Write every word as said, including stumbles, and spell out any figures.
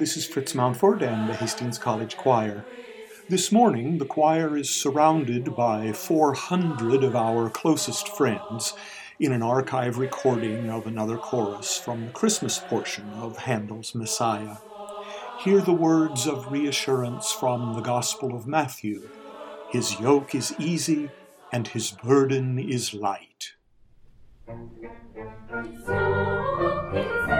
this is Fritz Mountford and the Hastings College Choir. This morning, the choir is surrounded by four hundred of our closest friends in an archive recording of another chorus from the Christmas portion of Handel's Messiah. Hear the words of reassurance from the Gospel of Matthew. His yoke is easy and his burden is light. So